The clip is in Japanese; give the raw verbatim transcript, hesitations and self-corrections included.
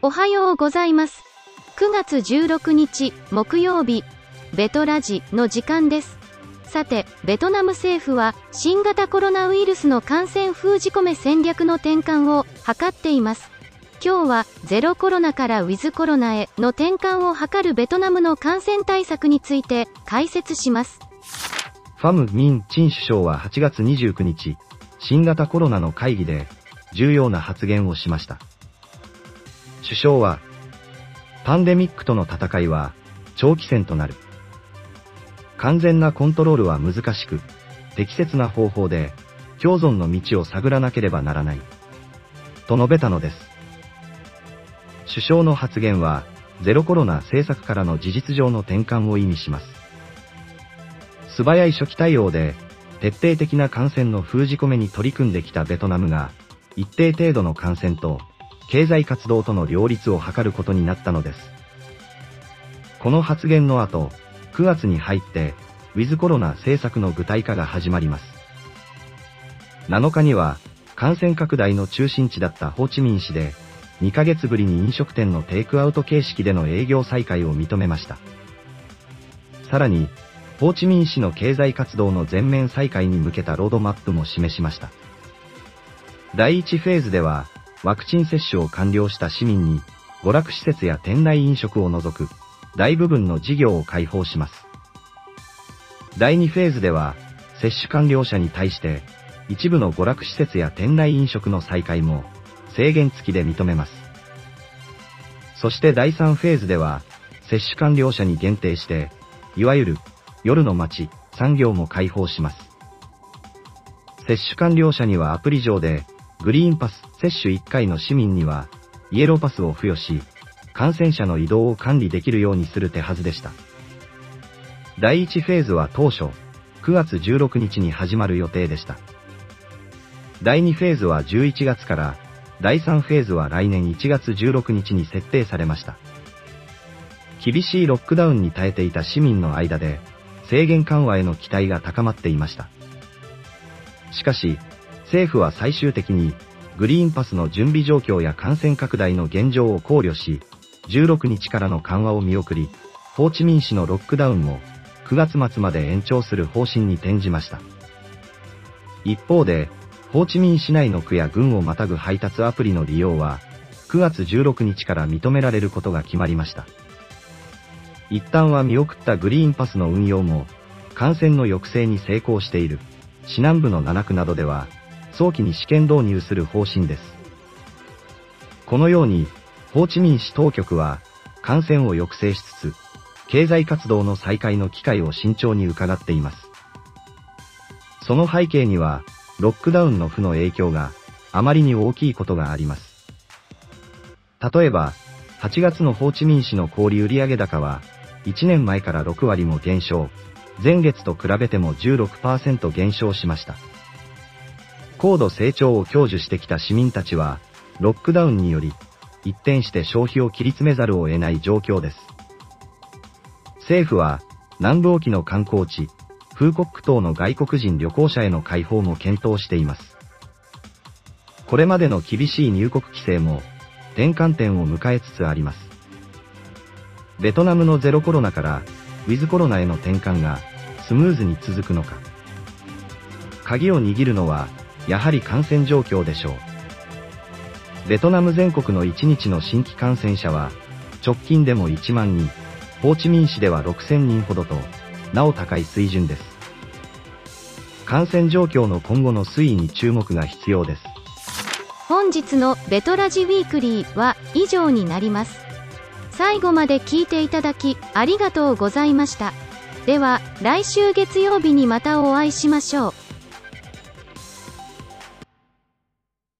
おはようございます。くがつじゅうろくにち木曜日、ベトラジの時間です。さて、ベトナム政府は新型コロナウイルスの感染封じ込め戦略の転換を図っています。今日はゼロコロナからウィズコロナへの転換を図るベトナムの感染対策について解説します。ファム・ミン・チン首相ははちがつにじゅうくにち、新型コロナの会議で重要な発言をしました。首相は、パンデミックとの戦いは長期戦となる。完全なコントロールは難しく、適切な方法で共存の道を探らなければならない。と述べたのです。首相の発言は、ゼロコロナ政策からの事実上の転換を意味します。素早い初期対応で、徹底的な感染の封じ込めに取り組んできたベトナムが、一定程度の感染と、経済活動との両立を図ることになったのです。この発言の後、くがつに入って、ウィズコロナ政策の具体化が始まります。なのかには、感染拡大の中心地だったホーチミン市で、にかげつぶりに飲食店のテイクアウト形式での営業再開を認めました。さらに、ホーチミン市の経済活動の全面再開に向けたロードマップも示しました。だいいちフェーズでは、ワクチン接種を完了した市民に、娯楽施設や店内飲食を除く、大部分の事業を開放します。だいにフェーズでは、接種完了者に対して、一部の娯楽施設や店内飲食の再開も、制限付きで認めます。そしてだいさんフェーズでは、接種完了者に限定して、いわゆる、夜の街、産業も開放します。接種完了者にはアプリ上で、グリーンパス接種いっかいの市民には、イエローパスを付与し、感染者の移動を管理できるようにする手はずでした。だいいちフェーズは当初、くがつじゅうろくにちに始まる予定でした。だいにフェーズはじゅういちがつから、だいさんフェーズは来年いちがつじゅうろくにちに設定されました。厳しいロックダウンに耐えていた市民の間で、制限緩和への期待が高まっていました。しかし、政府は最終的に、グリーンパスの準備状況や感染拡大の現状を考慮し、じゅうろくにちからの緩和を見送り、ホーチミン市のロックダウンをくがつまつまで延長する方針に転じました。一方で、ホーチミン市内の区や郡をまたぐ配達アプリの利用は、くがつじゅうろくにちから認められることが決まりました。一旦は見送ったグリーンパスの運用も、感染の抑制に成功している、市南部のななくなどでは、早期に試験導入する方針です。このように、ホーチミン市当局は、感染を抑制しつつ、経済活動の再開の機会を慎重に伺っています。その背景には、ロックダウンの負の影響があまりに大きいことがあります。例えば、はちがつのホーチミン市の小売売上高は、いちねんまえからろくわりも減少、前月と比べても じゅうろくパーセント 減少しました。高度成長を享受してきた市民たちは、ロックダウンにより、一転して消費を切り詰めざるを得ない状況です。政府は、南部沖の観光地、フーコック等の外国人旅行者への開放も検討しています。これまでの厳しい入国規制も、転換点を迎えつつあります。ベトナムのゼロコロナから、ウィズコロナへの転換が、スムーズに続くのか。鍵を握るのは、やはり感染状況でしょう。ベトナム全国のいちにちの新規感染者は、直近でもいちまんにん、ホーチミン市ではろくせんにんほどと、なお高い水準です。感染状況の今後の推移に注目が必要です。本日のベトラジウィークリーは以上になります。最後まで聞いていただきありがとうございました。では来週月曜日にまたお会いしましょう。